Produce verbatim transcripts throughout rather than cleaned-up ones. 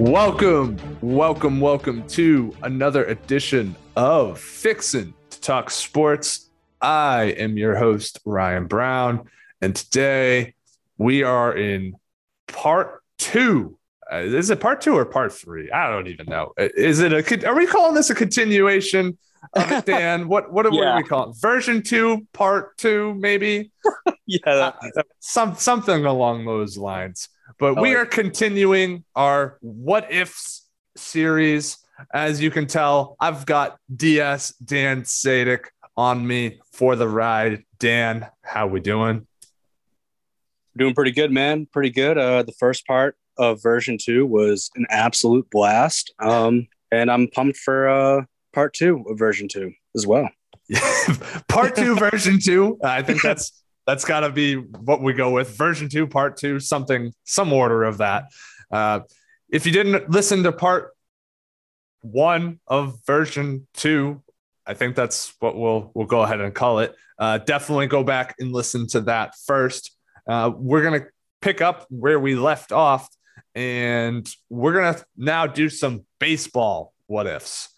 Welcome, welcome, welcome to another edition of Fixin' to Talk Sports. I am your host, Ryan Brown, and today we are in part two. Uh, is it part two or part three? I don't even know. Is it a? Are we calling this a continuation of it, Dan? What what, yeah. What do we call it? Version two, part two, maybe. yeah, that, that. Uh, some something along those lines. But we are continuing our What Ifs series. As you can tell, I've got D S Dan Sadik on me for the ride. Dan, how we doing? Doing pretty good, man. Pretty good. Uh, the first part of version two was an absolute blast. Um, and I'm pumped for uh, part two of version two as well. Part two, version two. I think that's... That's got to be what we go with. Version two, part two, something, some order of that. Uh, if you didn't listen to part one of version two, I think that's what we'll we'll go ahead and call it. Uh, definitely go back and listen to that first. Uh, we're going to pick up where we left off, and we're going to now do some baseball what ifs.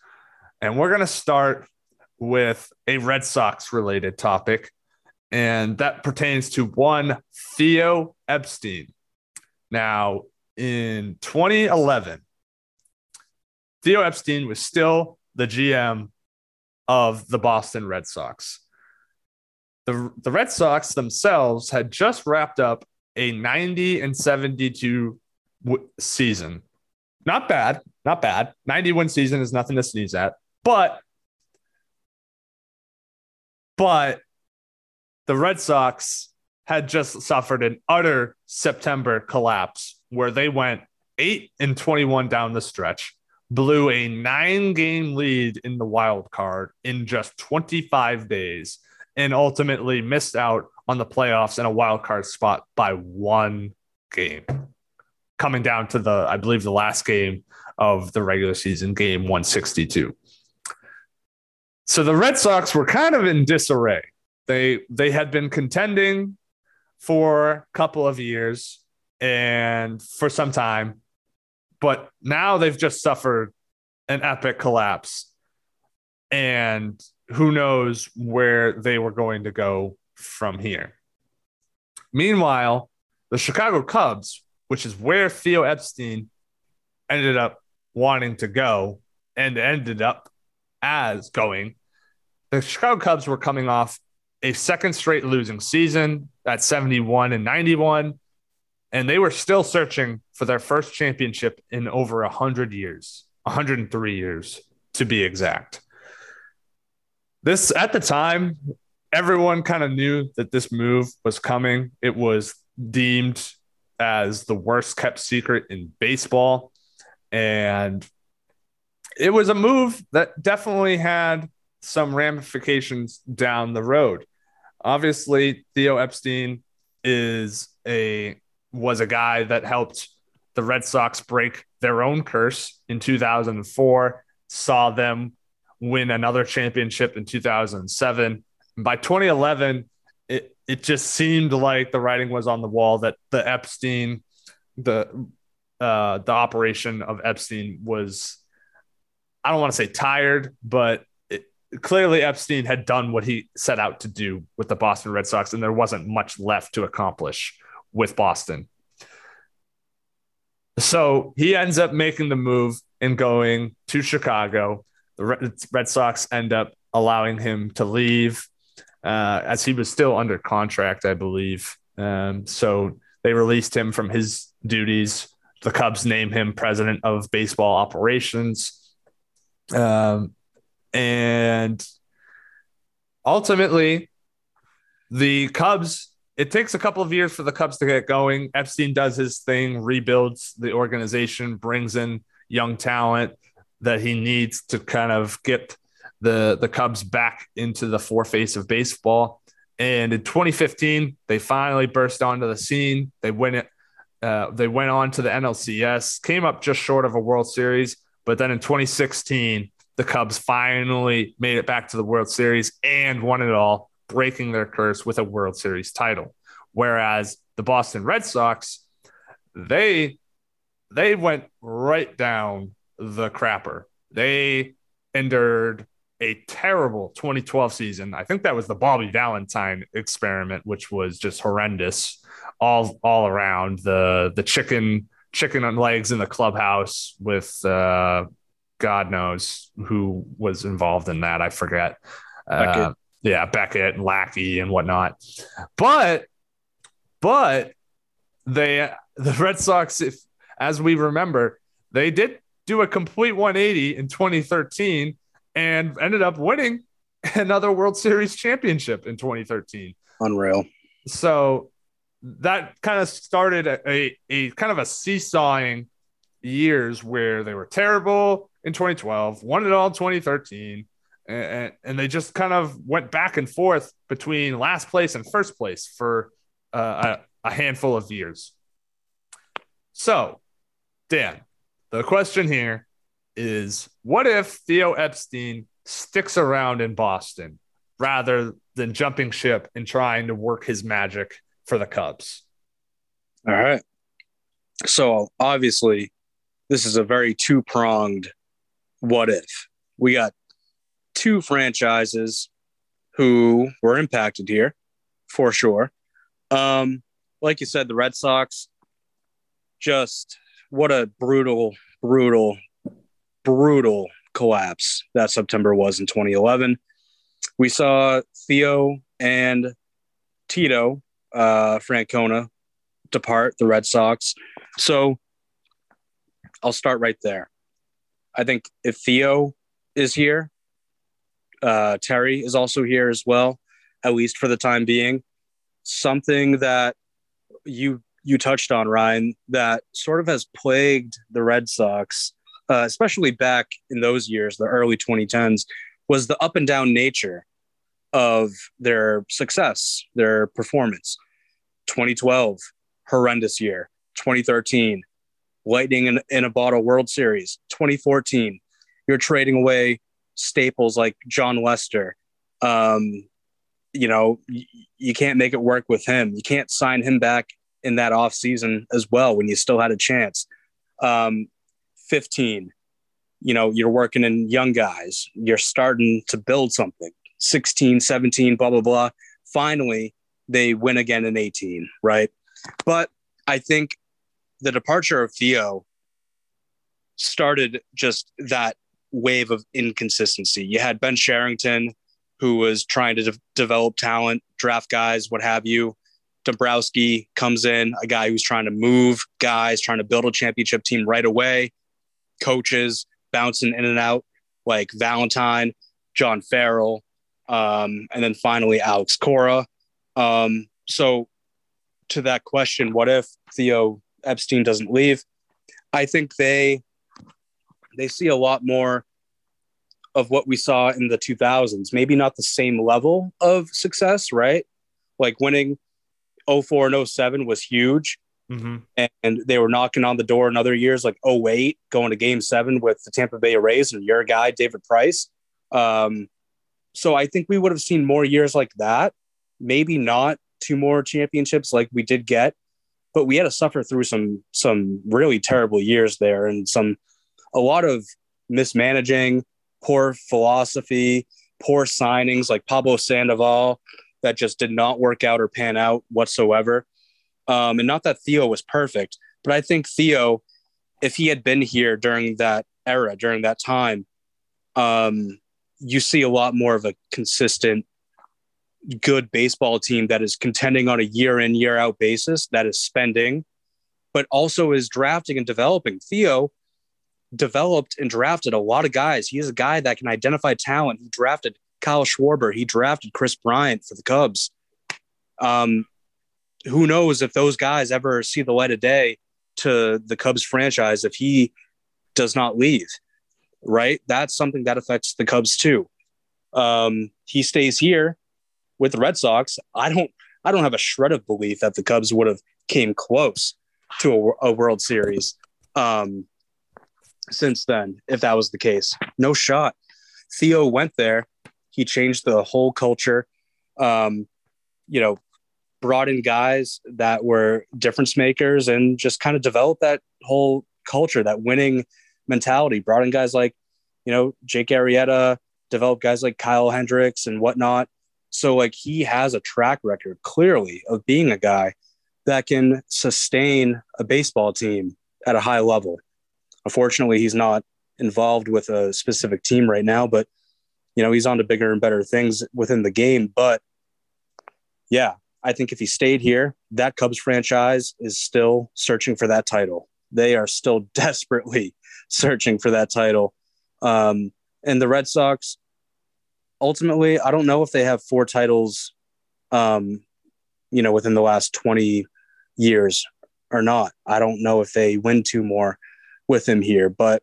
And we're going to start with a Red Sox related topic. And that pertains to one Theo Epstein. Now, in twenty eleven, Theo Epstein was still the G M of the Boston Red Sox. The, the Red Sox themselves had just wrapped up a ninety and seventy-two w- season. Not bad, not bad. ninety-one season is nothing to sneeze at. But, but, the Red Sox had just suffered an utter September collapse where they went eight and twenty-one down the stretch, blew a nine-game lead in the wild card in just twenty-five days, and ultimately missed out on the playoffs and a wild card spot by one game, coming down to the, I believe, the last game of the regular season, game one sixty-two. So the Red Sox were kind of in disarray. They they had been contending for a couple of years and for some time, but now they've just suffered an epic collapse. And who knows where they were going to go from here. Meanwhile, the Chicago Cubs, which is where Theo Epstein ended up wanting to go and ended up as going, the Chicago Cubs were coming off a second straight losing season at seventy-one and ninety-one. And they were still searching for their first championship in over one hundred years, one hundred three years to be exact. This, at the time, everyone kind of knew that this move was coming. It was deemed as the worst kept secret in baseball. And it was a move that definitely had some ramifications down the road. Obviously, Theo Epstein is a was a guy that helped the Red Sox break their own curse in two thousand four, saw them win another championship in two thousand seven. And by twenty eleven, it, it just seemed like the writing was on the wall that the Epstein, the uh, the operation of Epstein was, I don't want to say tired, but clearly Epstein had done what he set out to do with the Boston Red Sox, and there wasn't much left to accomplish with Boston. So he ends up making the move and going to Chicago. The Red Sox end up allowing him to leave uh, as he was still under contract, I believe. Um, so they released him from his duties. The Cubs name him president of baseball operations. Um, And ultimately, the Cubs, it takes a couple of years for the Cubs to get going. Epstein does his thing, rebuilds the organization, brings in young talent that he needs to kind of get the, the Cubs back into the foreface of baseball. And in twenty fifteen, they finally burst onto the scene. They win it. Uh, they went on to the N L C S, came up just short of a World Series, but then in twenty sixteen, the Cubs finally made it back to the World Series and won it all, breaking their curse with a World Series title. Whereas the Boston Red Sox, they they went right down the crapper. They endured a terrible twenty twelve season. I think that was the Bobby Valentine experiment, which was just horrendous all all around. The the chicken chicken on legs in the clubhouse with uh, God knows who was involved in that. I forget. Beckett. Uh, yeah, Beckett and Lackey and whatnot. But but they the Red Sox, if as we remember, they did do a complete one eighty in twenty thirteen and ended up winning another World Series championship in twenty thirteen. Unreal. So that kind of started a, a, a kind of a seesawing years where they were terrible in twenty twelve, won it all in twenty thirteen, and, and they just kind of went back and forth between last place and first place for uh, a, a handful of years. So, Dan, the question here is, what if Theo Epstein sticks around in Boston rather than jumping ship and trying to work his magic for the Cubs? All right. So obviously this is a very two-pronged what if. We got two franchises who were impacted here for sure. Um, like you said, the Red Sox, just what a brutal, brutal, brutal collapse that September was in twenty eleven. We saw Theo and Tito uh, Francona depart the Red Sox. So I'll start right there. I think if Theo is here, uh, Terry is also here as well, at least for the time being. Something that you you touched on, Ryan, that sort of has plagued the Red Sox, Uh, especially back in those years, the early twenty tens, was the up and down nature of their success, their performance. twenty twelve, horrendous year. twenty thirteen, lightning in, in a bottle World Series. twenty fourteen, you're trading away staples like John Lester. Um, you know, y- you can't make it work with him. You can't sign him back in that offseason as well when you still had a chance. Um, fifteen, you know, you're working in young guys. You're starting to build something. sixteen, seventeen, blah, blah, blah. Finally, they win again in eighteen, right? But I think the departure of Theo started just that wave of inconsistency. You had Ben Sherrington, who was trying to de- develop talent, draft guys, what have you. Dombrowski comes in, a guy who's trying to move guys, trying to build a championship team right away. Coaches bouncing in and out like Valentine, John Farrell, um, and then finally Alex Cora. Um, so to that question, what if Theo Epstein doesn't leave? I think they they see a lot more of what we saw in the two thousands. Maybe not the same level of success, right? Like winning oh four and oh seven was huge. Mm-hmm. And they were knocking on the door in other years, like oh eight, going to game seven with the Tampa Bay Rays and your guy, David Price. Um, so I think we would have seen more years like that. Maybe not two more championships like we did get, but we had to suffer through some, some really terrible years there and some, a lot of mismanaging, poor philosophy, poor signings like Pablo Sandoval that just did not work out or pan out whatsoever. Um, and not that Theo was perfect, but I think Theo, if he had been here during that era, during that time, um, you see a lot more of a consistent, good baseball team that is contending on a year in, year out basis, that is spending, but also is drafting and developing. Theo developed and drafted a lot of guys. He is a guy that can identify talent. He drafted Kyle Schwarber. He drafted Chris Bryant for the Cubs. Um, Who knows if those guys ever see the light of day to the Cubs franchise if he does not leave, right? That's something that affects the Cubs too. Um, he stays here with the Red Sox. I don't I don't have a shred of belief that the Cubs would have came close to a, a World Series um, since then, if that was the case. No shot. Theo went there. He changed the whole culture. Um, you know, brought in guys that were difference makers and just kind of developed that whole culture, that winning mentality, brought in guys like, you know, Jake Arrieta, developed guys like Kyle Hendricks and whatnot. So like he has a track record clearly of being a guy that can sustain a baseball team at a high level. Unfortunately, he's not involved with a specific team right now, but you know, he's on to bigger and better things within the game. But yeah, I think if he stayed here, that Cubs franchise is still searching for that title. They are still desperately searching for that title. Um, and the Red Sox, ultimately, I don't know if they have four titles, um, you know, within the last twenty years or not. I don't know if they win two more with him here, but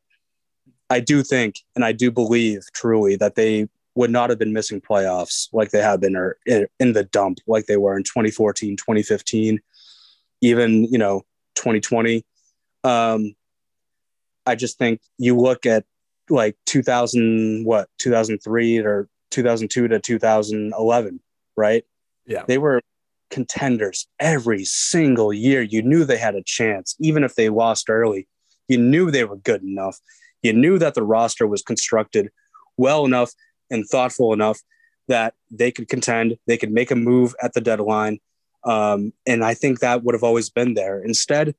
I do think, and I do believe truly, that they would not have been missing playoffs like they have been, or in the dump like they were in twenty fourteen, twenty fifteen, even, you know, twenty twenty. Um, I just think you look at like two thousand, what, two thousand three or two thousand two to two thousand eleven, right? Yeah. They were contenders every single year. You knew they had a chance, even if they lost early. You knew they were good enough. You knew that the roster was constructed well enough and thoughtful enough that they could contend, they could make a move at the deadline. Um, and I think that would have always been there. Instead,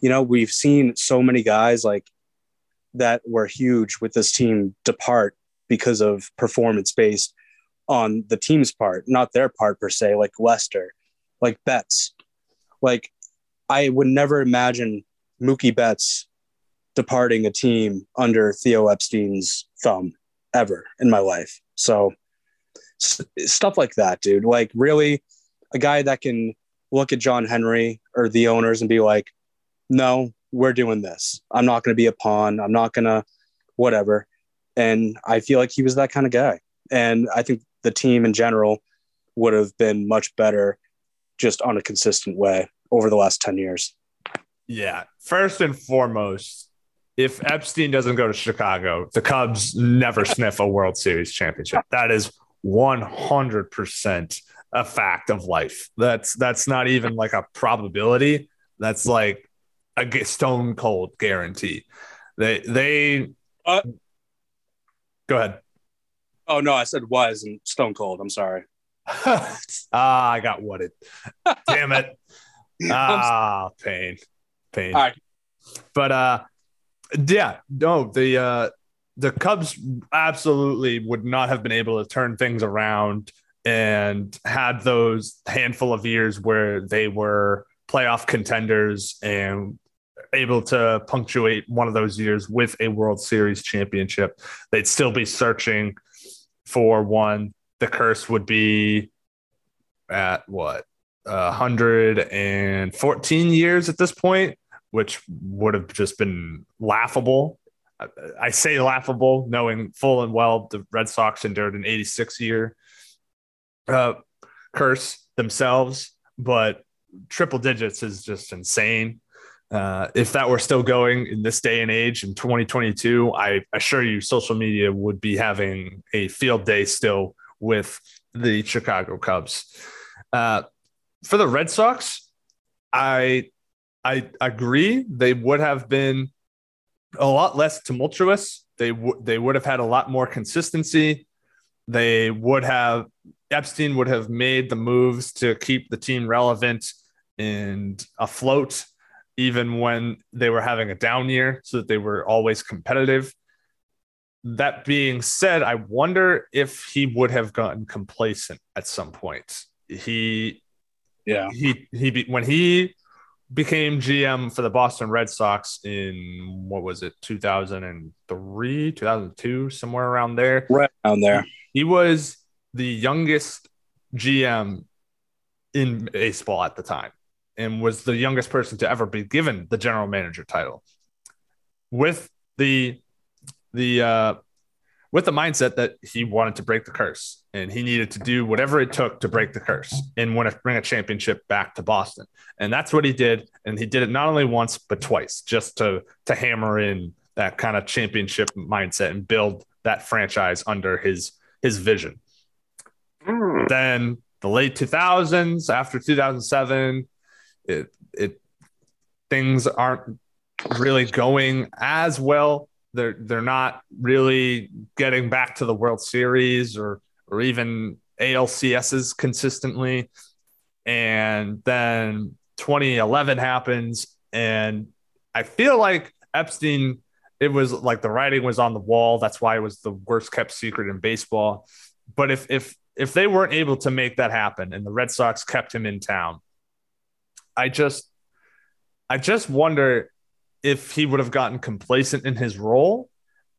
you know, we've seen so many guys like that were huge with this team depart because of performance based on the team's part, not their part per se, like Lester, like Betts. Like I would never imagine Mookie Betts departing a team under Theo Epstein's thumb ever in my life. So st- stuff like that, dude, like really a guy that can look at John Henry or the owners and be like, no, we're doing this. I'm not going to be a pawn. I'm not going to whatever. And I feel like he was that kind of guy. And I think the team in general would have been much better just on a consistent way over the last ten years. Yeah. First and foremost, if Epstein doesn't go to Chicago, the Cubs never sniff a World Series championship. That is one hundred percent a fact of life. That's, that's not even like a probability. That's like a stone cold guarantee. They, they uh, go ahead. Oh no, I said was and stone cold. I'm sorry. ah, I got whatted. Damn it. Ah, pain, pain. All right. But, uh, yeah, no, the uh, the Cubs absolutely would not have been able to turn things around and had those handful of years where they were playoff contenders and able to punctuate one of those years with a World Series championship. They'd still be searching for one. The curse would be at what, uh, one hundred fourteen years at this point, which would have just been laughable. I say laughable, knowing full and well the Red Sox endured an eighty-six year uh, curse themselves, but triple digits is just insane. Uh, if that were still going in this day and age in twenty twenty-two, I assure you social media would be having a field day still with the Chicago Cubs. Uh, for the Red Sox, I... I agree they would have been a lot less tumultuous. They, w- they would have had a lot more consistency. They would have – Epstein would have made the moves to keep the team relevant and afloat even when they were having a down year so that they were always competitive. That being said, I wonder if he would have gotten complacent at some point. He – yeah, he, he – when he – became G M for the Boston Red Sox in what was it, two thousand three, two thousand two, somewhere around there. Right around there. He was the youngest G M in baseball at the time and was the youngest person to ever be given the general manager title. With the the uh, with the mindset that he wanted to break the curse and he needed to do whatever it took to break the curse and want to bring a championship back to Boston. And that's what he did. And he did it not only once, but twice, just to, to hammer in that kind of championship mindset and build that franchise under his, his vision. Mm. Then the late two thousands, after two thousand seven, it, it, things aren't really going as well. They're they're not really getting back to the World Series or or even A L C S's consistently. And then twenty eleven happens, and I feel like Epstein, it was like the writing was on the wall. That's why it was the worst kept secret in baseball. But if if if they weren't able to make that happen and the Red Sox kept him in town, I just I just wonder if he would have gotten complacent in his role,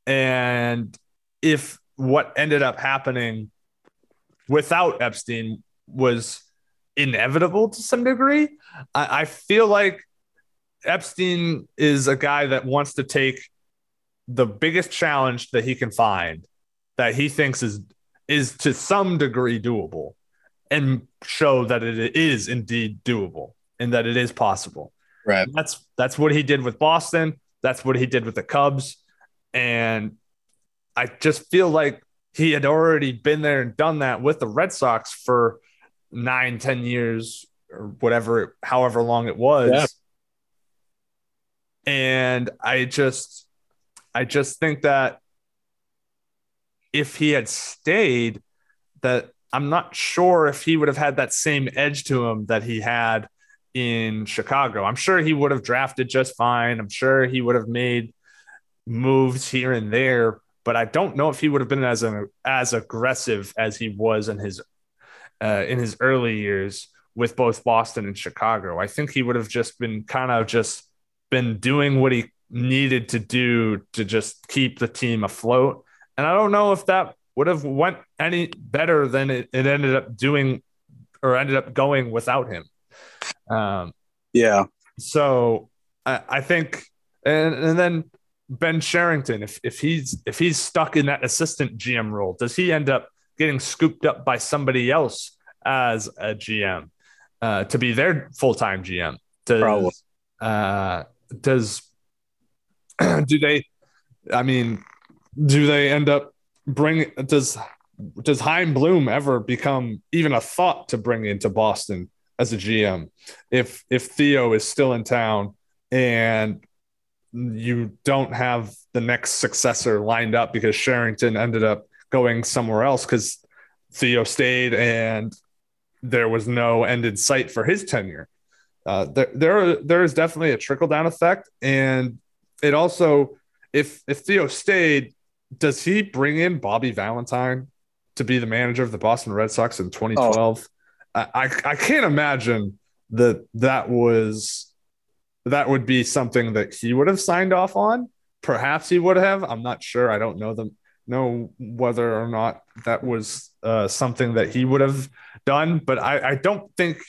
and if what ended up happening without Epstein was inevitable to some degree. I, I feel like Epstein is a guy that wants to take the biggest challenge that he can find that he thinks is is to some degree doable and show that it is indeed doable and that it is possible. Right. That's that's what he did with Boston. That's what he did with the Cubs. And I just feel like he had already been there and done that with the Red Sox for nine, ten years or whatever, however long it was. Yeah. And I just, I just think that if he had stayed, that I'm not sure if he would have had that same edge to him that he had in Chicago. I'm sure he would have drafted just fine. I'm sure he would have made moves here and there, but I don't know if he would have been as an, as aggressive as he was in his uh, in his early years with both Boston and Chicago. I think he would have just been kind of just. been doing what he needed to do to just keep the team afloat. And I don't know if that would have went any better than it, it ended up doing or ended up going without him. Um, yeah. So I, I think, and, and then Ben Sherrington, if, if he's, if he's stuck in that assistant G M role, does he end up getting scooped up by somebody else as a G M uh, to be their full-time G M? Does, Probably. Uh, Does do they? I mean, do they end up bring? Does does Chaim Bloom ever become even a thought to bring into Boston as a G M if if Theo is still in town and you don't have the next successor lined up because Sherrington ended up going somewhere else because Theo stayed and there was no end in sight for his tenure? Uh, there, there, there is definitely a trickle down effect, and it also, if if Theo stayed, does he bring in Bobby Valentine to be the manager of the Boston Red Sox in twenty twelve? Oh. I, I, I can't imagine that that was that would be something that he would have signed off on. Perhaps he would have. I'm not sure. I don't know them. Know whether or not that was uh, something that he would have done, but I, I don't think.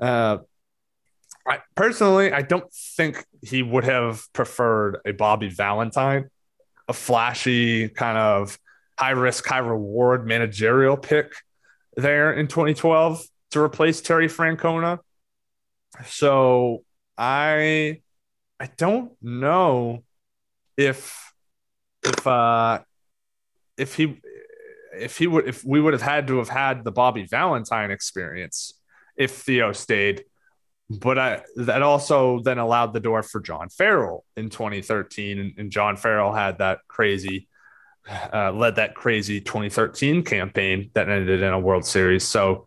Uh, I, personally, I don't think he would have preferred a Bobby Valentine, a flashy kind of high-risk, high-reward managerial pick there in twenty twelve to replace Terry Francona. So I I don't know if if uh, if he if he would if we would have had to have had the Bobby Valentine experience if Theo stayed. But I, that also then allowed the door for John Farrell in twenty thirteen, and, and John Farrell had that crazy, uh, led that crazy twenty thirteen campaign that ended in a World Series. So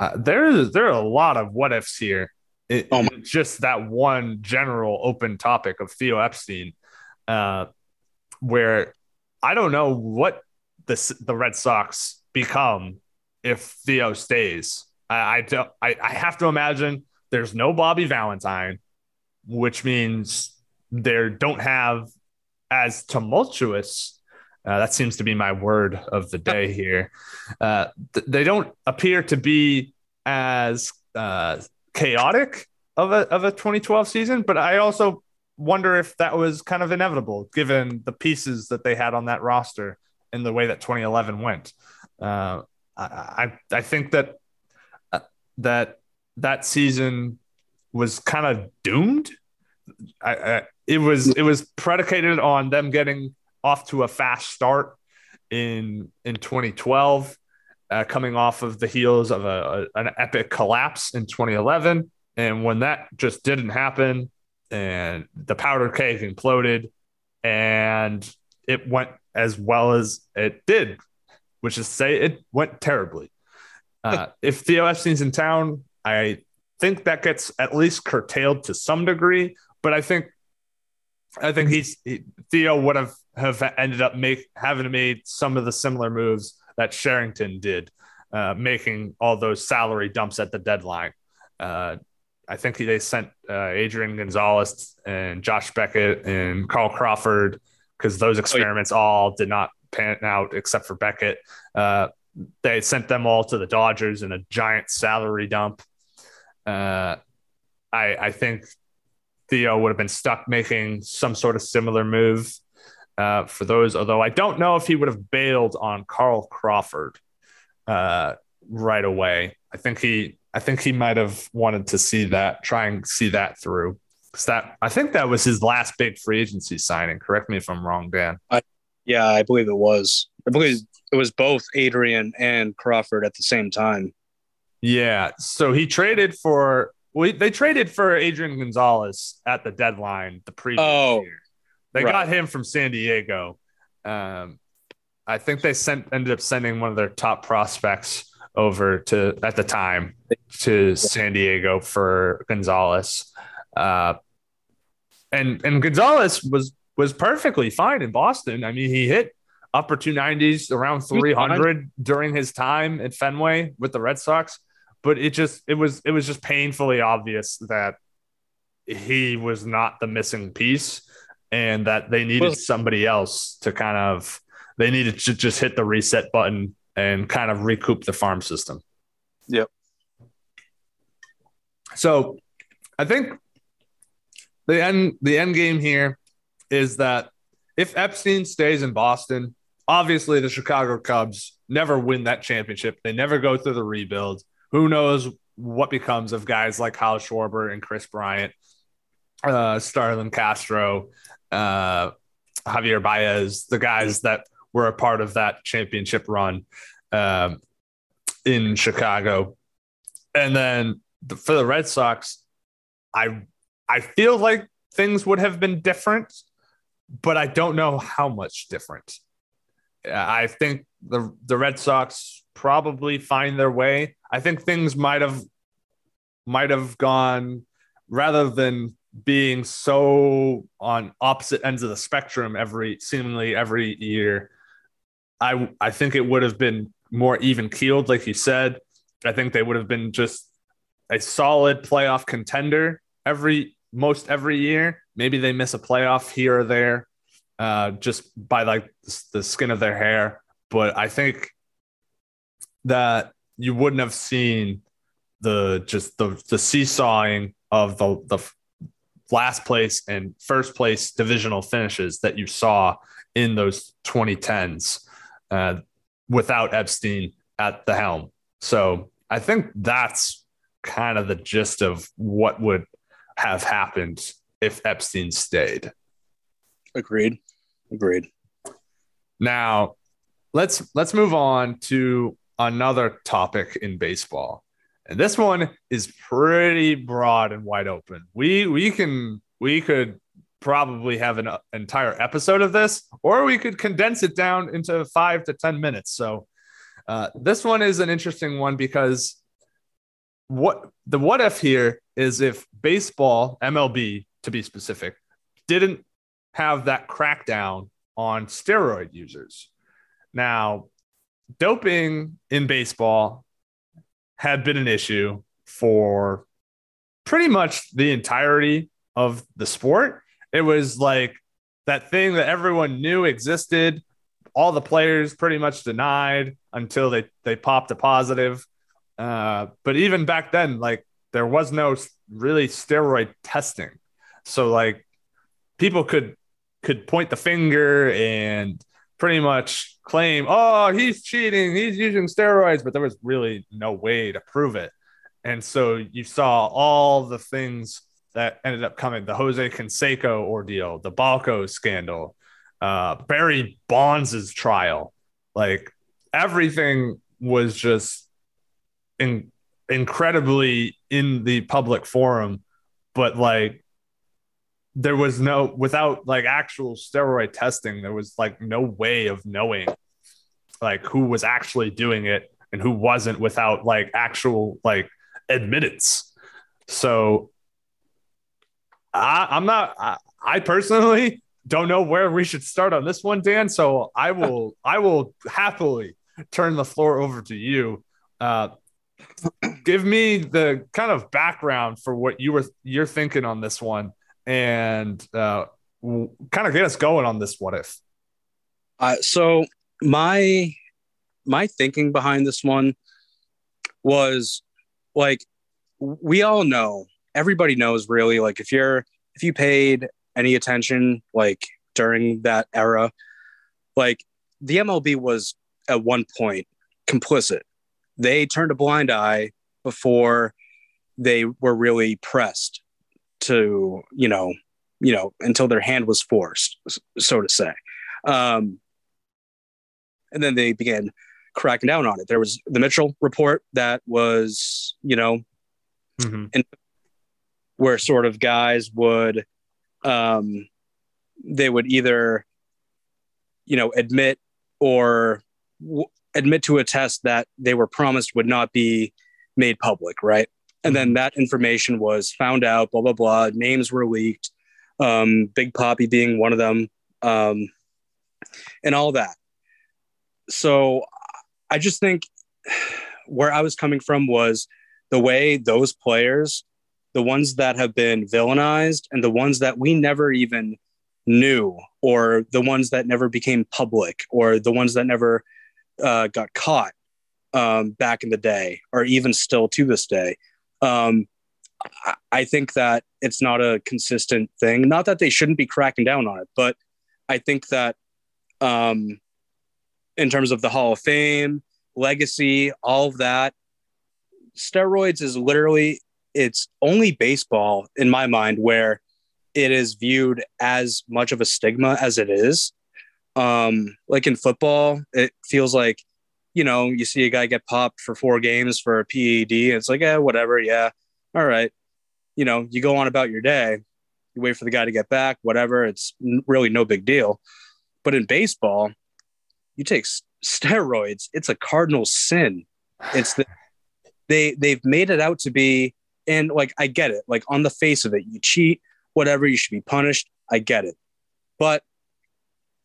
uh, there is there are a lot of what ifs here. It, oh my- just that one general open topic of Theo Epstein, uh, where I don't know what the the Red Sox become if Theo stays. I, I don't. I, I have to imagine. There's no Bobby Valentine, which means they don't have as tumultuous. Uh, that seems to be my word of the day here. Uh, th- they don't appear to be as uh, chaotic of a of a twenty twelve season, but I also wonder if that was kind of inevitable given the pieces that they had on that roster and the way that twenty eleven went. Uh, I, I I think that uh, that. that season was kind of doomed. I, I, it was it was predicated on them getting off to a fast start in in twenty twelve, uh, coming off of the heels of a, a an epic collapse in twenty eleven. And when that just didn't happen, and the powder keg imploded, and it went as well as it did, which is say it went terribly. Uh, if Theo Epstein's in town, I think that gets at least curtailed to some degree, but I think I think he's he, Theo would have, have ended up make, having made some of the similar moves that Sherrington did, uh, making all those salary dumps at the deadline. Uh, I think they sent uh, Adrian Gonzalez and Josh Beckett and Carl Crawford because those experiments oh, yeah. all did not pan out except for Beckett. Uh, they sent them all to the Dodgers in a giant salary dump. Uh, I, I think Theo would have been stuck making some sort of similar move uh, for those, although I don't know if he would have bailed on Carl Crawford uh, right away. I think he I think he might have wanted to see that, try and see that through. Because that I think that was his last big free agency signing. Correct me if I'm wrong, Dan. I, yeah, I believe it was. I believe it was both Adrian and Crawford at the same time. Yeah, so he traded for well, – they traded for Adrian Gonzalez at the deadline the previous oh, year. They right. got him from San Diego. Um, I think they sent ended up sending one of their top prospects over to – at the time to San Diego for Gonzalez. Uh, and and Gonzalez was, was perfectly fine in Boston. I mean, he hit upper two nineties, around three hundred during his time at Fenway with the Red Sox. But it just it was it was just painfully obvious that he was not the missing piece and that they needed somebody else to kind of they needed to just hit the reset button and kind of recoup the farm system. Yep. So I think the end the end game here is that if Epstein stays in Boston, obviously the Chicago Cubs never win that championship. They never go through the rebuild. Who knows what becomes of guys like Kyle Schwarber and Chris Bryant, uh, Starlin Castro, uh, Javier Baez, the guys that were a part of that championship run um, in Chicago. And then the, for the Red Sox, I I feel like things would have been different, but I don't know how much different. I think the the Red Sox probably find their way. I think things might have might have gone rather than being so on opposite ends of the spectrum every seemingly every year. I I think it would have been more even keeled, like you said. I think they would have been just a solid playoff contender every most every year. Maybe they miss a playoff here or there, uh, just by like the skin of their hair. But I think that you wouldn't have seen the just the the seesawing of the the last place and first place divisional finishes that you saw in those twenty tens uh, without Epstein at the helm. So I think that's kind of the gist of what would have happened if Epstein stayed. Agreed. Agreed. Now let's, let's move on to another topic in baseball. And this one is pretty broad and wide open. We, we can, we could probably have an entire episode of this, or we could condense it down into five to ten minutes. So uh, this one is an interesting one because what the, what if here is if baseball, M L B to be specific, didn't have that crackdown on steroid users. Now, doping in baseball had been an issue for pretty much the entirety of the sport. It was like that thing that everyone knew existed. All the players pretty much denied until they, they popped a positive. Uh, but even back then, like there was no really steroid testing. So like people could, could point the finger and pretty much claim, oh, he's cheating, he's using steroids, but there was really no way to prove it. And so you saw all the things that ended up coming, the Jose Canseco ordeal, the BALCO scandal, uh, Barry Bonds' trial. Like everything was just in, incredibly in the public forum, but like there was no, without like actual steroid testing, there was like no way of knowing like who was actually doing it and who wasn't without like actual like admittance. So I, I'm not, I, I personally don't know where we should start on this one, Dan. So I will, I will happily turn the floor over to you. Uh, give me the kind of background for what you were, you're thinking on this one, and uh, kind of get us going on this. What if? Uh, so my, my thinking behind this one was like, we all know, everybody knows really, like if you're, if you paid any attention, like during that era, like the M L B was at one point complicit. They turned a blind eye before they were really pressed to, you know, you know, until their hand was forced, so to say. Um, and then they began cracking down on it. There was the Mitchell Report that was, you know, mm-hmm. and where sort of guys would, um, they would either, you know, admit or w- admit to a test that they were promised would not be made public, right? And then that information was found out, blah, blah, blah. Names were leaked, um, Big Papi being one of them, um, and all that. So I just think where I was coming from was the way those players, the ones that have been villainized and the ones that we never even knew, or the ones that never became public, or the ones that never uh, got caught um, back in the day, or even still to this day. Um, I think that it's not a consistent thing. Not that they shouldn't be cracking down on it, but I think that um, in terms of the Hall of Fame, legacy, all of that, steroids is literally, it's only baseball in my mind where it is viewed as much of a stigma as it is. Um, like in football, it feels like, you know, you see a guy get popped for four games for a P E D. And it's like, yeah, whatever. Yeah. All right. You know, you go on about your day, you wait for the guy to get back, whatever. It's really no big deal. But in baseball, you take steroids. It's a cardinal sin. It's the, they, they've made it out to be, and like, I get it. Like on the face of it, you cheat, whatever, you should be punished. I get it. But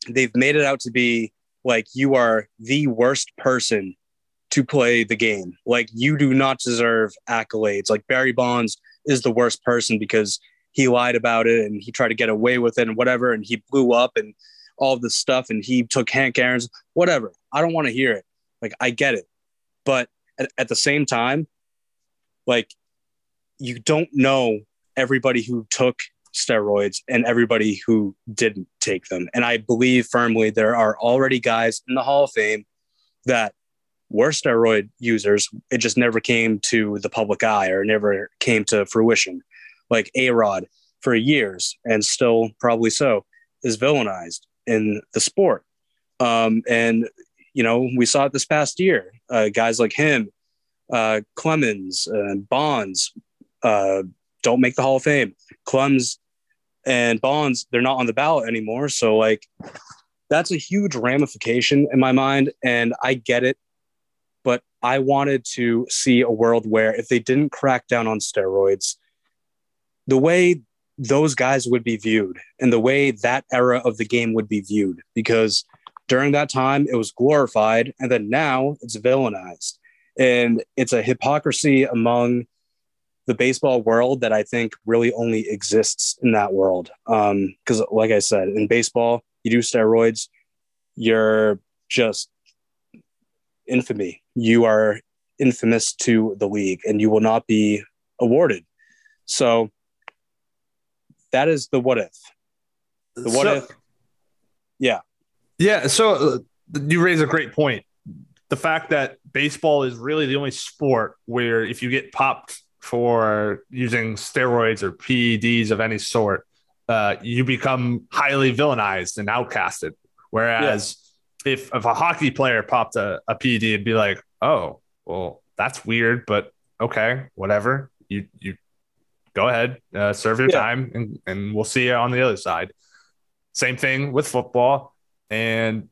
they've made it out to be like you are the worst person to play the game. Like you do not deserve accolades. Like Barry Bonds is the worst person because he lied about it and he tried to get away with it and whatever. And he blew up and all this stuff. And he took Hank Aaron's, whatever. I don't want to hear it. Like, I get it. But at, at the same time, like you don't know everybody who took steroids and everybody who didn't take them. And I believe firmly there are already guys in the Hall of Fame that were steroid users. It just never came to the public eye or never came to fruition. Like A-Rod for years and still probably so is villainized in the sport. Um, and, you know, we saw it this past year, uh, guys like him, uh, Clemens and Bonds, uh, don't make the Hall of Fame. Clemens and Bonds, they're not on the ballot anymore. So like, that's a huge ramification in my mind. And I get it, but I wanted to see a world where if they didn't crack down on steroids, the way those guys would be viewed and the way that era of the game would be viewed, because during that time it was glorified. And then now it's villainized, and it's a hypocrisy among the baseball world that I think really only exists in that world. Um, cause like I said, in baseball, you do steroids, you're just infamy. You are infamous to the league and you will not be awarded. So that is the what if. The what so, if. Yeah. Yeah. So uh, you raise a great point. The fact that baseball is really the only sport where if you get popped for using steroids or P E Ds of any sort, uh, you become highly villainized and outcasted. Whereas yeah. if, if a hockey player popped a, a P E D, it'd be like, oh, well, that's weird, but okay, whatever. You you go ahead, uh, serve your yeah. time, and, and we'll see you on the other side. Same thing with football, and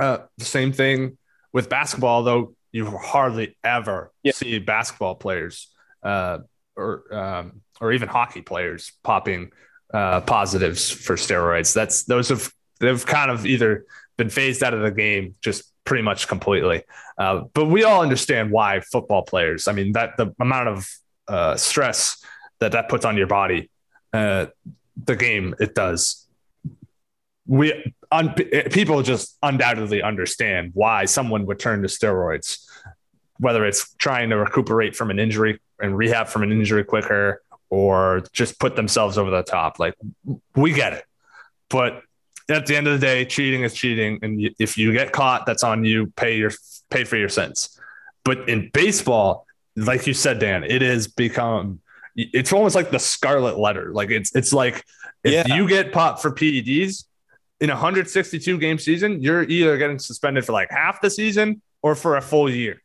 uh, the same thing with basketball, though you hardly ever yeah. see basketball players uh, or um, or even hockey players popping uh, positives for steroids. That's those have they've kind of either been phased out of the game just pretty much completely. Uh, but we all understand why football players, I mean, that the amount of uh, stress that that puts on your body, uh, the game, it does. We un, people just undoubtedly understand why someone would turn to steroids, whether it's trying to recuperate from an injury and rehab from an injury quicker, or just put themselves over the top. Like, we get it, but at the end of the day, cheating is cheating. And if you get caught, that's on you. Pay your pay for your sins. But in baseball, like you said, Dan, it has become, it's almost like the scarlet letter. Like it's, it's like if yeah. you get popped for P E Ds in a one hundred sixty-two game season, you're either getting suspended for like half the season or for a full year.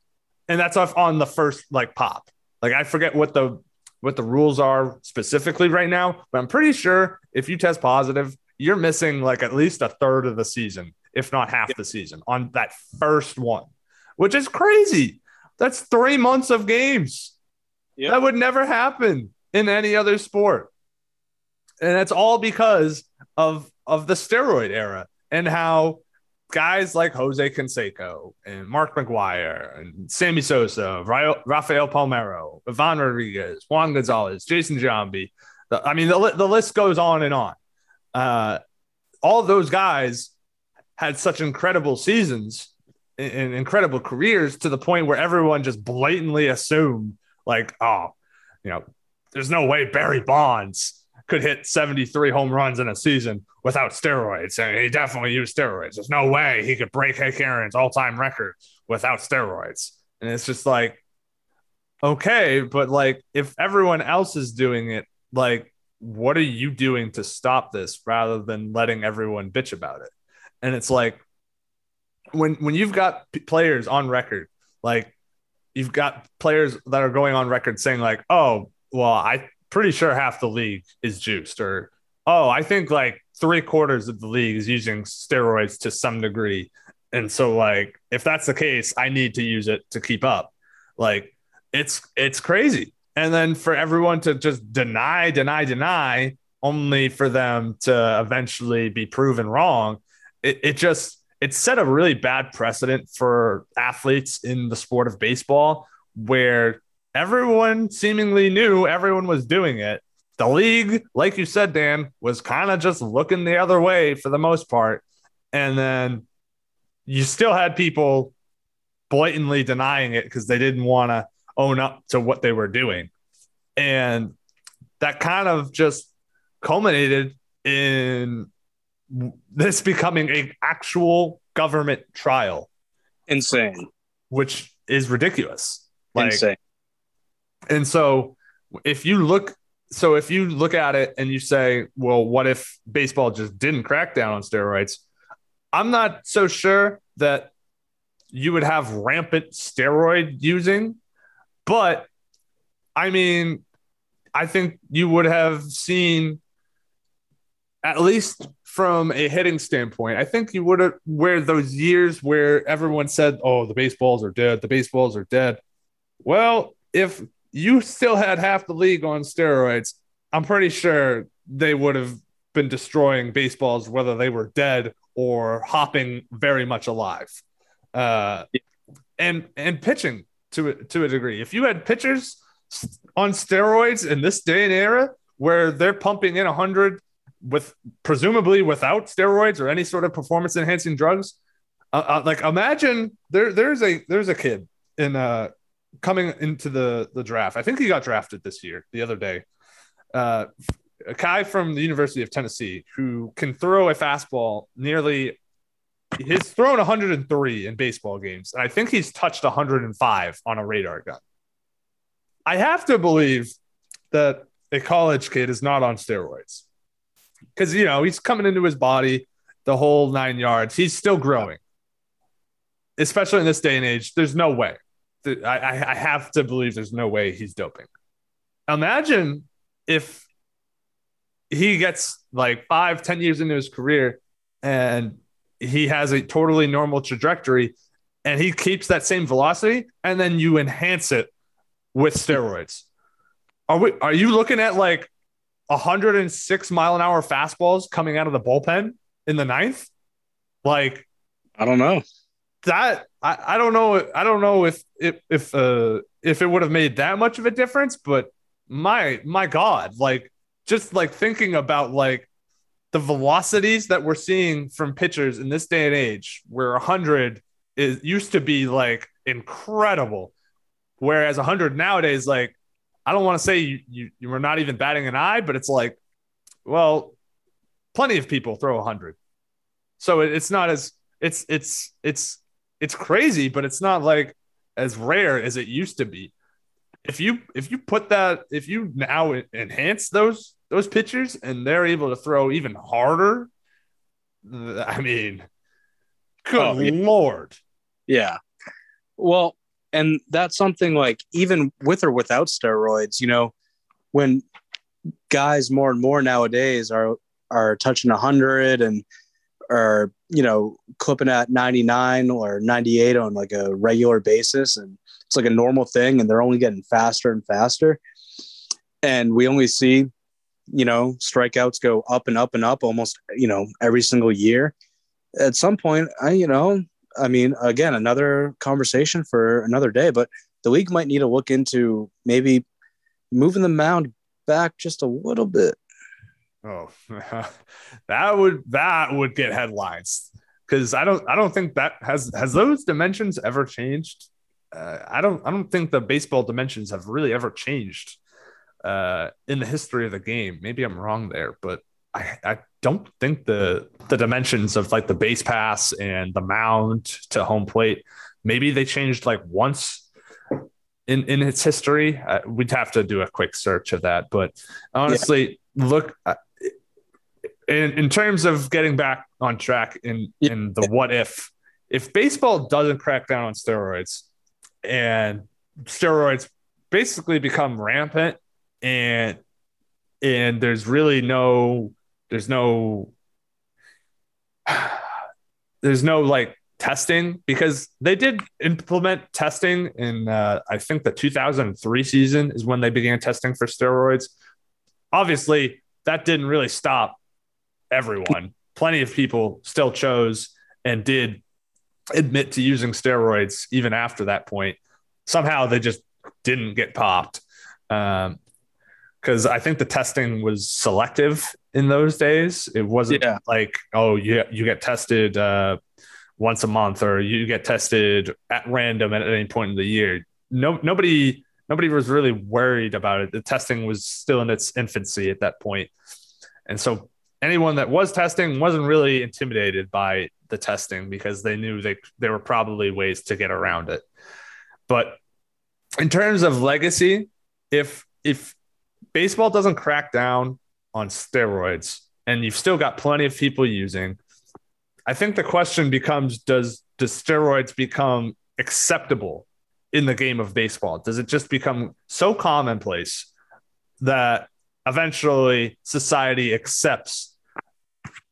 And that's off on the first like pop. Like, I forget what the, what the rules are specifically right now, but I'm pretty sure if you test positive, you're missing like at least a third of the season, if not half the season, on that first one, which is crazy. That's three months of games. Yep. That would never happen in any other sport. And that's all because of, of the steroid era and how guys like Jose Canseco and Mark McGwire and Sammy Sosa, Rafael Palmeiro, Ivan Rodriguez, Juan Gonzalez, Jason Giambi. The, I mean, the the list goes on and on. Uh, all those guys had such incredible seasons and, and incredible careers to the point where everyone just blatantly assumed, like, oh, you know, there's no way Barry Bonds could hit seventy-three home runs in a season without steroids. And he definitely used steroids. There's no way he could break Hank Aaron's all-time record without steroids. And it's just like, okay, but like, if everyone else is doing it, like, what are you doing to stop this rather than letting everyone bitch about it? And it's like, when when you've got p- players on record, like you've got players that are going on record saying like, oh, well, I'm pretty sure half the league is juiced, or, oh, I think like three quarters of the league is using steroids to some degree. And so like, if that's the case, I need to use it to keep up. Like, it's, it's crazy. And then for everyone to just deny, deny, deny, only for them to eventually be proven wrong. It, it just, it set a really bad precedent for athletes in the sport of baseball, where everyone seemingly knew everyone was doing it. The league, like you said, Dan, was kind of just looking the other way for the most part. And then you still had people blatantly denying it because they didn't want to own up to what they were doing. And that kind of just culminated in this becoming an actual government trial. Insane. Which is ridiculous. Like, Insane. And so if you look, so if you look at it and you say, well, what if baseball just didn't crack down on steroids? I'm not so sure that you would have rampant steroid using. But, I mean, I think you would have seen, at least from a hitting standpoint, I think you would have, where those years where everyone said, oh, the baseballs are dead, the baseballs are dead. Well, if you still had half the league on steroids, I'm pretty sure they would have been destroying baseballs, whether they were dead or hopping very much alive. Uh, and and pitching. To a, to a degree, if you had pitchers on steroids in this day and era where they're pumping in one hundred with presumably without steroids or any sort of performance enhancing drugs, uh, uh, like imagine there there's a there's a kid in uh coming into the the draft. I think he got drafted this year the other day. Uh, a guy from the University of Tennessee who can throw a fastball nearly. He's thrown one hundred three in baseball games, and I think he's touched one hundred five on a radar gun. I have to believe that a college kid is not on steroids because, you know, he's coming into his body the whole nine yards. He's still growing, especially in this day and age. There's no way. I, I have to believe there's no way he's doping. Imagine if he gets like five, ten years into his career and he has a totally normal trajectory and he keeps that same velocity, and then you enhance it with steroids. Are we, are you looking at like one oh six mile an hour fastballs coming out of the bullpen in the ninth? Like, I don't know that. I, I don't know. I don't know if, if, if, uh, if it would have made that much of a difference, but my, my God, like just like thinking about like the velocities that we're seeing from pitchers in this day and age, where a hundred is used to be like incredible. Whereas a hundred nowadays, like, I don't want to say you, you you were not even batting an eye, but it's like, well, plenty of people throw one hundred. So it, it's not as it's it's it's it's crazy, but it's not like as rare as it used to be. If you if you put that if you now enhance those those pitchers and they're able to throw even harder, I mean, good oh, Lord. Yeah. Well, and that's something like even with or without steroids, you know, when guys more and more nowadays are are touching one hundred and are, you know, clipping at ninety-nine or ninety-eight on like a regular basis. And it's like a normal thing. And they're only getting faster and faster. And we only see, you know, strikeouts go up and up and up almost, you know, every single year. At some point, I, you know, I mean, again, another conversation for another day, but the league might need to look into maybe moving the mound back just a little bit. Oh, that would, that would get headlines. Cause I don't, I don't think that has, has those dimensions ever changed? Uh, I don't, I don't think the baseball dimensions have really ever changed uh, in the history of the game. Maybe I'm wrong there, but I, I don't think the the dimensions of like the base pass and the mound to home plate, maybe they changed like once in, in its history. Uh, we'd have to do a quick search of that. But honestly, yeah. look, uh, in, in terms of getting back on track in, yeah. in the what if, if baseball doesn't crack down on steroids and steroids basically become rampant and and there's really no... There's no, there's no like testing, because they did implement testing in, uh, I think the two thousand three season is when they began testing for steroids. Obviously, that didn't really stop everyone. Plenty of people still chose and did admit to using steroids even after that point. Somehow they just didn't get popped. Um, Because I think the testing was selective in those days. It wasn't yeah. like, oh, you, you get tested uh, once a month, or you get tested at random at any point in the year. No, nobody, nobody was really worried about it. The testing was still in its infancy at that point. And so anyone that was testing wasn't really intimidated by the testing, because they knew they, there were probably ways to get around it. But in terms of legacy, if if baseball doesn't crack down on steroids and you've still got plenty of people using, I think the question becomes, does, does steroids become acceptable in the game of baseball? Does it just become so commonplace that eventually society accepts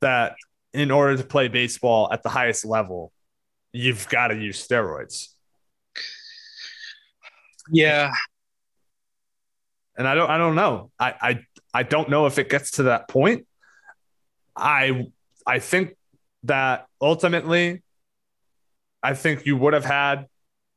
that in order to play baseball at the highest level, you've got to use steroids? Yeah. And I don't, I don't know. I, I, I don't know if it gets to that point. I, I think that ultimately, I think you would have had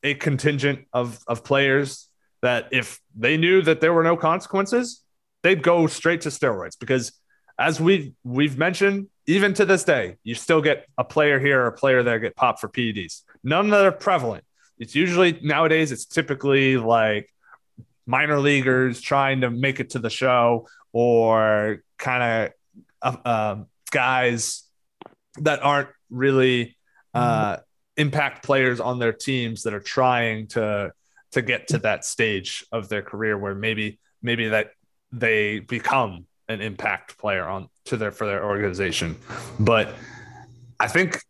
a contingent of, of players that if they knew that there were no consequences, they'd go straight to steroids. Because as we've, we've mentioned, even to this day, you still get a player here or a player there get popped for P E Ds. None that are prevalent. It's usually nowadays, it's typically like minor leaguers trying to make it to the show, or kind of uh, uh, guys that aren't really uh, impact players on their teams that are trying to to get to that stage of their career where maybe maybe that they become an impact player on to their for their organization. But I think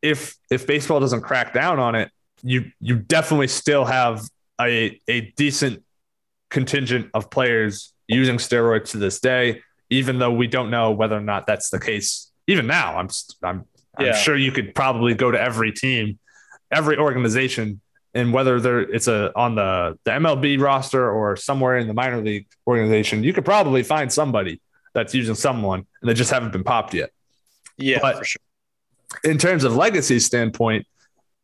if if baseball doesn't crack down on it, you you definitely still have a a decent contingent of players using steroids to this day, even though we don't know whether or not that's the case. Even now, I'm I'm, yeah. I'm sure you could probably go to every team, every organization, and whether they're it's a on the, the M L B roster or somewhere in the minor league organization, you could probably find somebody that's using someone and they just haven't been popped yet. Yeah, but for sure. In terms of legacy standpoint,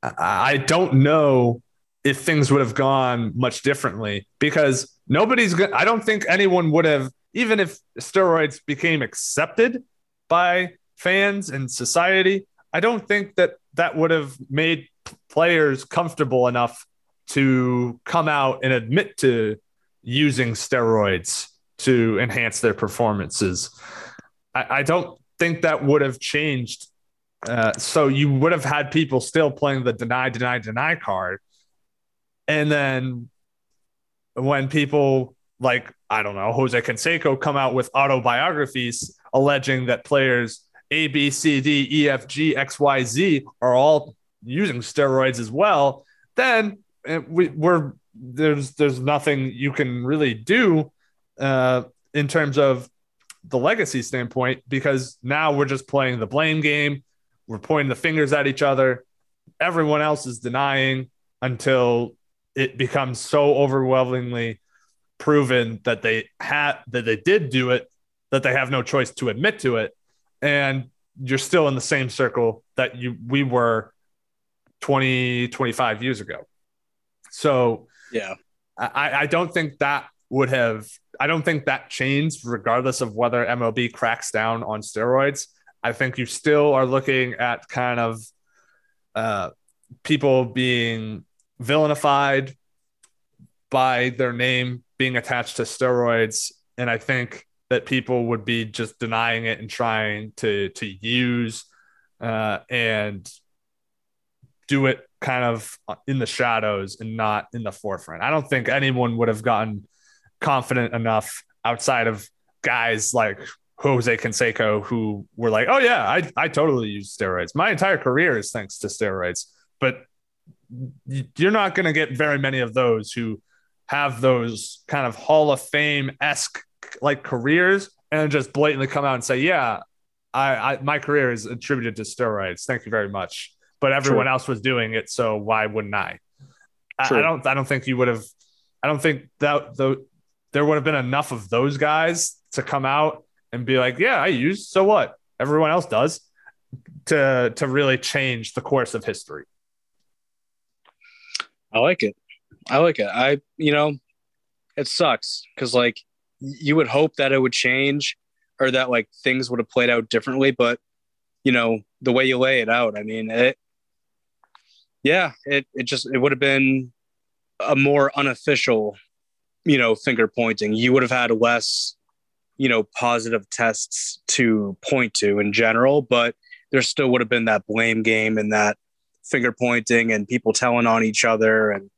I don't know if things would have gone much differently because nobody's going to, I don't think anyone would have, even if steroids became accepted by fans and society, I don't think that that would have made players comfortable enough to come out and admit to using steroids to enhance their performances. I, I don't think that would have changed. Uh, so you would have had people still playing the deny, deny, deny card. And then when people like, I don't know, Jose Canseco come out with autobiographies alleging that players A, B, C, D, E, F, G, X, Y, Z are all using steroids as well, then we, we're there's there's nothing you can really do uh, in terms of the legacy standpoint, because now we're just playing the blame game. We're pointing the fingers at each other. Everyone else is denying until it becomes so overwhelmingly proven that they had that they did do it, that they have no choice to admit to it. And you're still in the same circle that you we were twenty, twenty-five years ago. So yeah, I, I don't think that would have I don't think that changed regardless of whether M L B cracks down on steroids. I think you still are looking at kind of uh, people being villainified by their name being attached to steroids. And I think that people would be just denying it and trying to, to use uh, and do it kind of in the shadows and not in the forefront. I don't think anyone would have gotten confident enough outside of guys like Jose Canseco, who were like, oh yeah, I, I totally use steroids. My entire career is thanks to steroids. But you're not going to get very many of those who have those kind of Hall of Fame-esque like careers and just blatantly come out and say, yeah, I, I my career is attributed to steroids. Thank you very much. But everyone True. Else was doing it, so why wouldn't I? I, I don't I don't think you would have – I don't think that the, there would have been enough of those guys to come out and be like, yeah, I use, so what? Everyone else does, to to really change the course of history. I like it. I like it. I, you know, it sucks because, like, you would hope that it would change or that, like, things would have played out differently. But, you know, the way you lay it out, I mean, it, yeah, it, it just, it would have been a more unofficial, you know, finger pointing. You would have had less, you know, positive tests to point to in general, but there still would have been that blame game and that finger pointing and people telling on each other and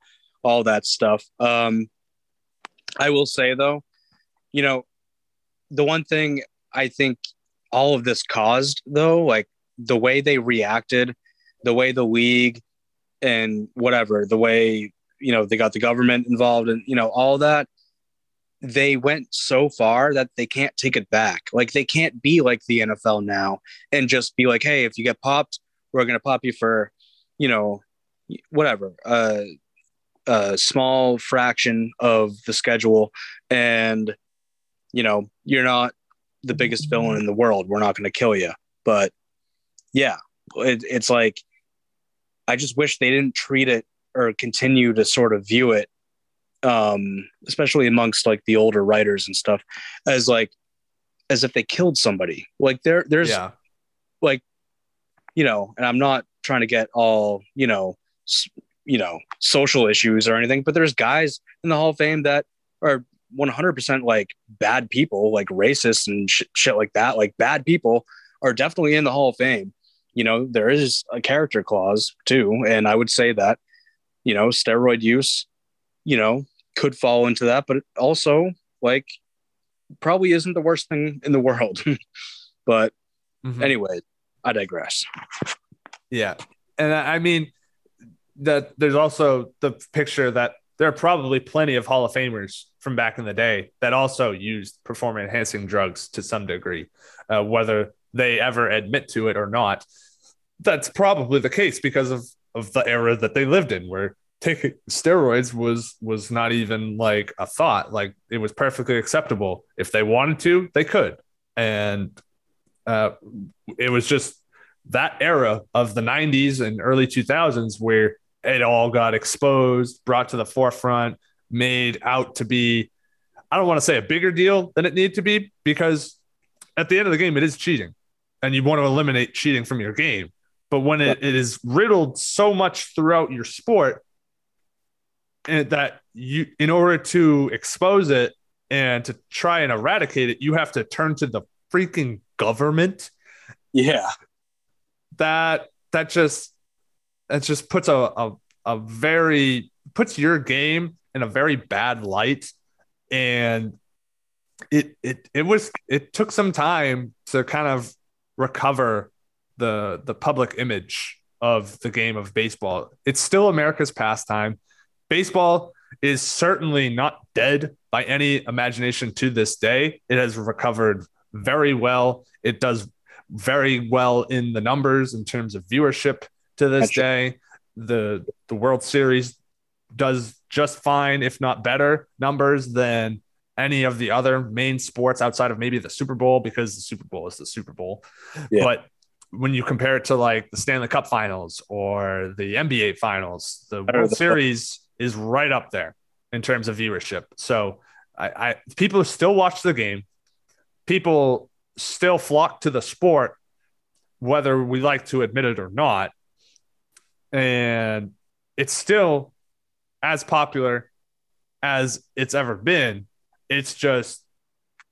all that stuff. Um, I will say though, you know, the one thing I think all of this caused though, like the way they reacted, the way the league and whatever, the way, you know, they got the government involved and, you know, all that, they went so far that they can't take it back. Like they can't be like the N F L now and just be like, hey, if you get popped, we're going to pop you for, you know, whatever, uh, a small fraction of the schedule. And, you know, you're not the biggest villain in the world. We're not going to kill you. But yeah, it, it's like, I just wish they didn't treat it or continue to sort of view it, um, especially amongst like the older writers and stuff, as like, as if they killed somebody. Like there, there's yeah. like, you know, and I'm not trying to get all, you know, you know, social issues or anything, but there's guys in the Hall of Fame that are one hundred percent like bad people, like racists and sh- shit like that. Like bad people are definitely in the Hall of Fame. You know, there is a character clause too. And I would say that, you know, steroid use, you know, could fall into that, but it also like probably isn't the worst thing in the world, but mm-hmm. anyway, I digress. Yeah. And I mean, that there's also the picture that there are probably plenty of Hall of Famers from back in the day that also used performance-enhancing drugs to some degree, uh, whether they ever admit to it or not. That's probably the case because of, of the era that they lived in, where taking steroids was was not even like a thought. Like, it was perfectly acceptable. If they wanted to, they could. And uh, it was just that era of the nineties and early two thousands where it all got exposed, brought to the forefront, made out to be, I don't want to say a bigger deal than it needed to be, because at the end of the game, it is cheating, and you want to eliminate cheating from your game. But when it, it is riddled so much throughout your sport, and that you, in order to expose it and to try and eradicate it, you have to turn to the freaking government. Yeah. That, that just, It just puts a, a a very puts your game in a very bad light, and it it it was it took some time to kind of recover the the public image of the game of baseball. It's still America's pastime. Baseball is certainly not dead by any imagination to this day. It has recovered very well. It does very well in the numbers in terms of viewership. To this That's day, it. the the World Series does just fine, if not better, numbers than any of the other main sports outside of maybe the Super Bowl, because the Super Bowl is the Super Bowl. Yeah. But when you compare it to like the Stanley Cup Finals or the N B A Finals, the World the Series fuck. is right up there in terms of viewership. So I, I people still watch the game. People still flock to the sport, whether we like to admit it or not. And it's still as popular as it's ever been. It's just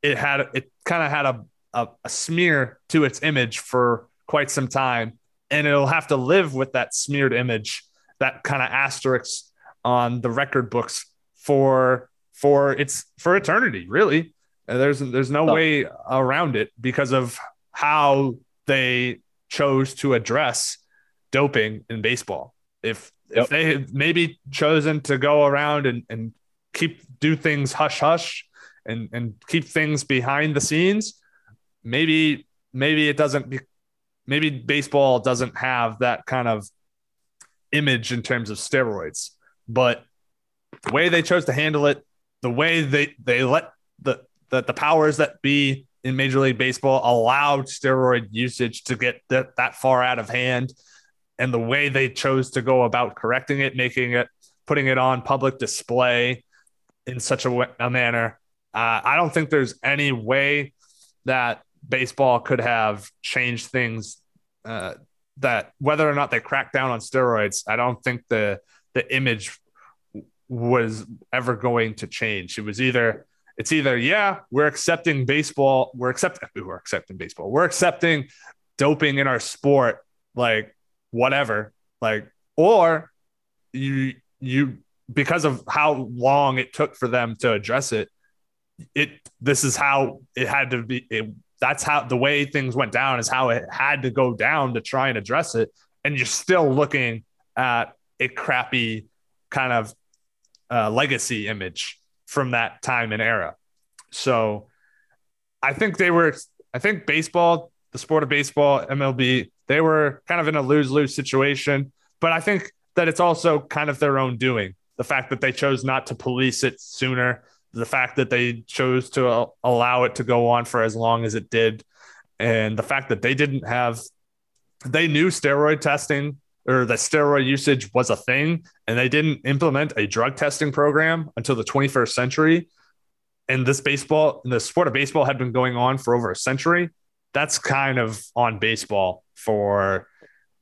it had it kind of had a, a, a smear to its image for quite some time, and it'll have to live with that smeared image, that kind of asterisk on the record books for for its for eternity, really. And there's there's no oh. way around it because of how they chose to address doping in baseball. If yep. if they had maybe chosen to go around and, and keep do things hush hush and, and keep things behind the scenes, maybe maybe it doesn't be, maybe baseball doesn't have that kind of image in terms of steroids. But the way they chose to handle it, the way they, they let the, the the powers that be in Major League Baseball allowed steroid usage to get that, that far out of hand. And the way they chose to go about correcting it, making it, putting it on public display in such a, way, a manner, uh, I don't think there's any way that baseball could have changed things. Uh, that whether or not they cracked down on steroids, I don't think the the image was ever going to change. It was either it's either yeah, we're accepting baseball, we're accepting we're accepting baseball, we're accepting doping in our sport, like. Whatever, like, or you, you, because of how long it took for them to address it, it, this is how it had to be. It, that's how the way things went down is how it had to go down to try and address it. And you're still looking at a crappy kind of uh, legacy image from that time and era. So I think they were, I think baseball, the sport of baseball, M L B, they were kind of in a lose-lose situation, but I think that it's also kind of their own doing. The fact that they chose not to police it sooner, the fact that they chose to allow it to go on for as long as it did, and the fact that they didn't have – they knew steroid testing or that steroid usage was a thing, and they didn't implement a drug testing program until the twenty-first century. And this baseball – the sport of baseball had been going on for over a century. That's kind of on baseball for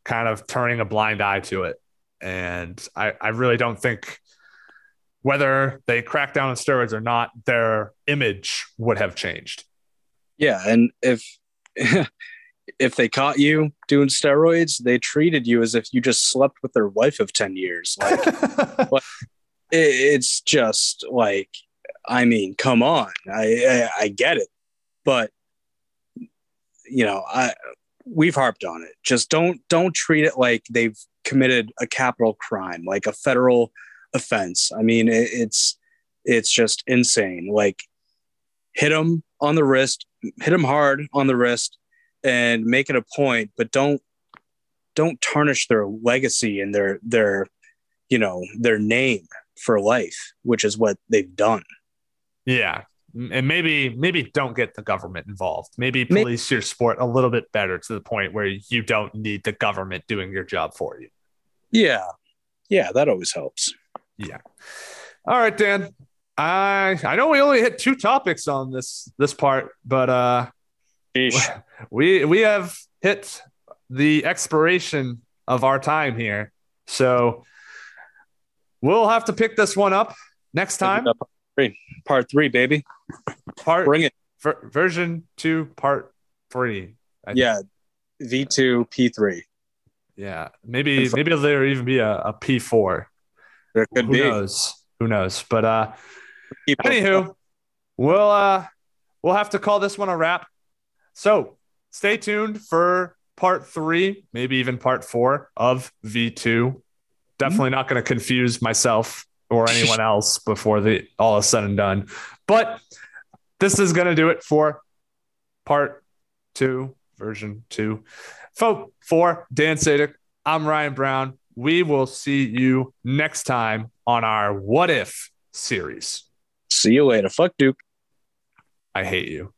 kind of turning a blind eye to it. And I, I really don't think whether they crack down on steroids or not, their image would have changed. Yeah. And if, if they caught you doing steroids, they treated you as if you just slept with their wife of ten years. Like, like it's just like, I mean, come on, I, I, I get it, but you know, I, we've harped on it. Just don't, don't treat it like they've committed a capital crime, like a federal offense. I mean, it, it's it's just insane. Like, hit him on the wrist, hit him hard on the wrist, and make it a point, but don't don't tarnish their legacy and their their you know their name for life, which is what they've done. Yeah. And maybe, maybe don't get the government involved. Maybe police maybe. your sport a little bit better, to the point where you don't need the government doing your job for you. Yeah. Yeah. That always helps. Yeah. All right, Dan. I I know we only hit two topics on this, this part, but uh, Eesh. we, we have hit the expiration of our time here. So we'll have to pick this one up next time. Part three, baby. Part Bring it. Ver- version two, part three. I yeah, think. V two, P three. Yeah, maybe maybe there'll even be a, a P four. There could Who be. Who knows? Who knows? But uh, anywho, we'll uh, we'll have to call this one a wrap. So stay tuned for part three, maybe even part four of V two. Definitely mm-hmm. not going to confuse myself or anyone else before the all is said and done. But this is going to do it for part two, version two. Folk, for Dan Sadek, I'm Ryan Brown. We will see you next time on our What If series. See you later. Fuck Duke. I hate you.